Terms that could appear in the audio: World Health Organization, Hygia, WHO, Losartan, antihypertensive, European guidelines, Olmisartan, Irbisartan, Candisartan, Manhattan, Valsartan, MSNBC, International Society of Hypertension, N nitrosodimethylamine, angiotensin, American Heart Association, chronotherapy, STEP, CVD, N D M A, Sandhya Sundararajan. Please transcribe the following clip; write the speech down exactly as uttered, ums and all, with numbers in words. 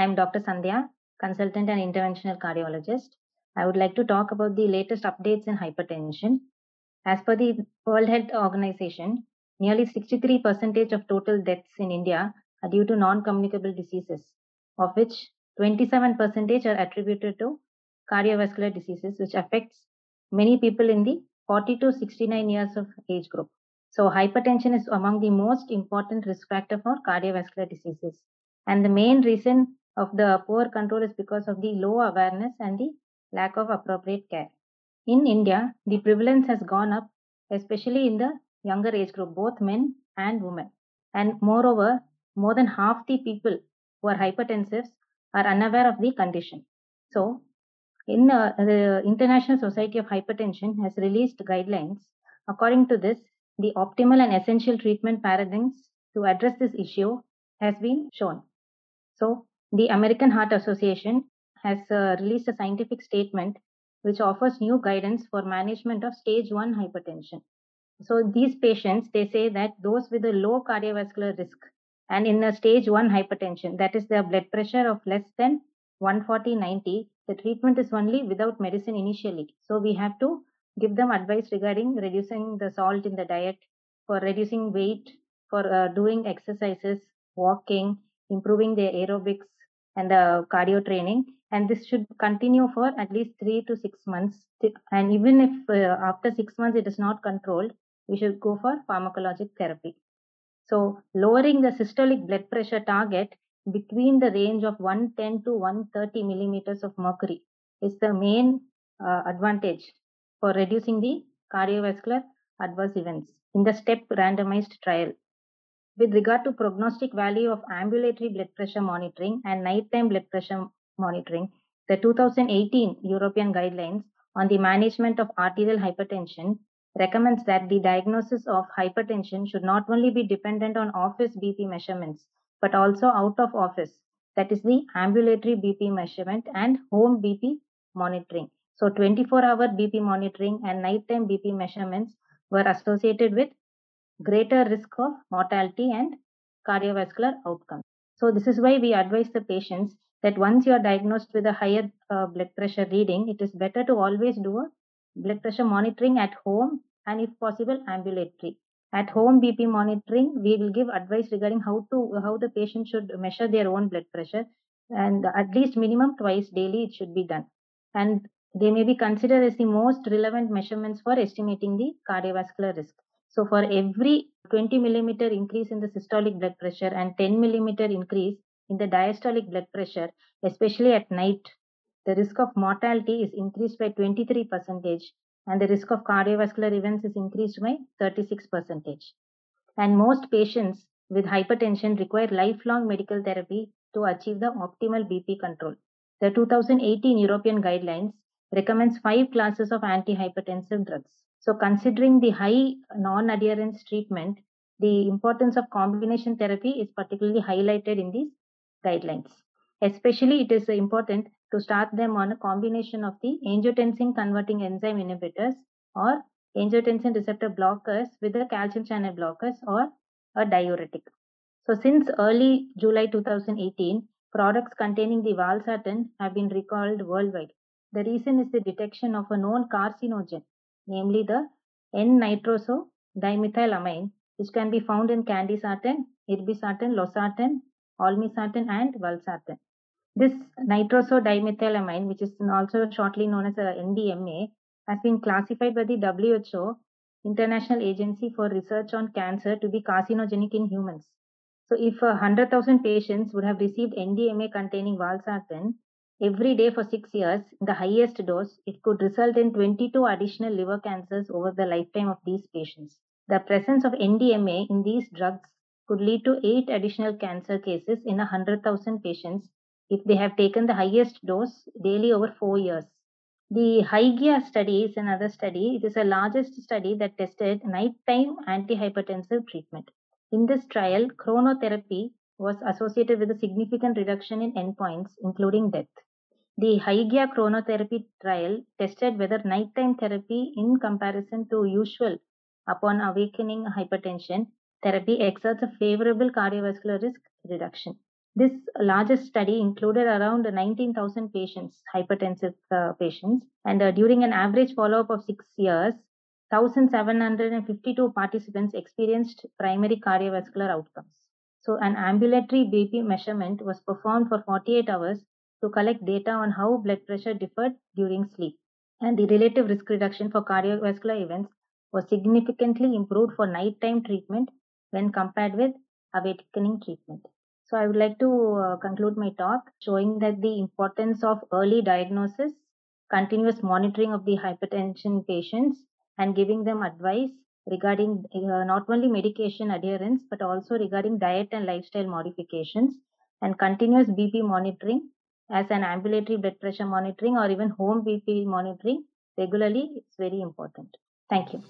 I am Doctor Sandhya, consultant and interventional cardiologist. I would like to talk about the latest updates in hypertension. As per the World Health Organization, nearly sixty-three percent of total deaths in India are due to non-communicable diseases, of which twenty-seven percent are attributed to cardiovascular diseases, which affects many people in the forty to sixty-nine years of age group. So hypertension is among the most important risk factor for cardiovascular diseases. And the main reason of the poor control is because of the low awareness and the lack of appropriate care. In India, the prevalence has gone up, especially in the younger age group, both men and women. And moreover, more than half the people who are hypertensives are unaware of the condition. So, in uh, the International Society of Hypertension has released guidelines. According to this, the optimal and essential treatment paradigms to address this issue has been shown. So, the American Heart Association has uh, released a scientific statement which offers new guidance for management of stage one hypertension. So these patients, they say that those with a low cardiovascular risk and in a stage one hypertension, that is their blood pressure of less than one forty over ninety, the treatment is only without medicine initially. So we have to give them advice regarding reducing the salt in the diet, for reducing weight, for uh, doing exercises, walking, improving their aerobics and the cardio training. And this should continue for at least three to six months. And even if uh, after six months it is not controlled, we should go for pharmacologic therapy. So lowering the systolic blood pressure target between the range of one ten to one thirty millimeters of mercury is the main uh, advantage for reducing the cardiovascular adverse events in the STEP randomized trial. With regard to prognostic value of ambulatory blood pressure monitoring and nighttime blood pressure monitoring, the two thousand eighteen European guidelines on the management of arterial hypertension recommends that the diagnosis of hypertension should not only be dependent on office B P measurements, but also out of office, that is the ambulatory B P measurement and home B P monitoring. So twenty-four hour B P monitoring and nighttime B P measurements were associated with greater risk of mortality and cardiovascular outcomes. So this is why we advise the patients that once you are diagnosed with a higher uh, blood pressure reading, it is better to always do a blood pressure monitoring at home and if possible ambulatory. At home B P monitoring, we will give advice regarding how to how the patient should measure their own blood pressure, and at least minimum twice daily it should be done. And they may be considered as the most relevant measurements for estimating the cardiovascular risk. So for every twenty millimeter increase in the systolic blood pressure and ten millimeter increase in the diastolic blood pressure, especially at night, the risk of mortality is increased by twenty-three percent and the risk of cardiovascular events is increased by thirty-six percent. And most patients with hypertension require lifelong medical therapy to achieve the optimal B P control. The two thousand eighteen European guidelines recommends five classes of antihypertensive drugs. So considering the high non-adherence treatment, the importance of combination therapy is particularly highlighted in these guidelines. Especially, it is important to start them on a combination of the angiotensin converting enzyme inhibitors or angiotensin receptor blockers with the calcium channel blockers or a diuretic. So, since early July two thousand eighteen, products containing the Valsartan have been recalled worldwide. The reason is the detection of a known carcinogen, namely the N nitrosodimethylamine, which can be found in Candisartan, Irbisartan, Losartan, Olmisartan and Valsartan. This nitrosodimethylamine, which is also shortly known as N D M A, has been classified by the W H O, International Agency for Research on Cancer, to be carcinogenic in humans. So if one hundred thousand patients would have received N D M A containing Valsartan every day for six years, the highest dose, it could result in twenty-two additional liver cancers over the lifetime of these patients. The presence of N D M A in these drugs could lead to eight additional cancer cases in one hundred thousand patients if they have taken the highest dose daily over four years. The Hygia study is another study. It is the largest study that tested nighttime antihypertensive treatment. In this trial, chronotherapy was associated with a significant reduction in endpoints, including death. The Hygia chronotherapy trial tested whether nighttime therapy in comparison to usual upon awakening hypertension therapy exerts a favorable cardiovascular risk reduction. This largest study included around nineteen thousand patients, hypertensive uh, patients, and uh, during an average follow-up of six years, one thousand seven hundred fifty-two participants experienced primary cardiovascular outcomes. So an ambulatory B P measurement was performed for forty-eight hours to collect data on how blood pressure differed during sleep. And the relative risk reduction for cardiovascular events was significantly improved for nighttime treatment when compared with awakening treatment. So I would like to uh, conclude my talk showing that the importance of early diagnosis, continuous monitoring of the hypertension patients, and giving them advice regarding uh, not only medication adherence, but also regarding diet and lifestyle modifications, and continuous B P monitoring as an ambulatory blood pressure monitoring or even home B P monitoring regularly is very important. Thank you.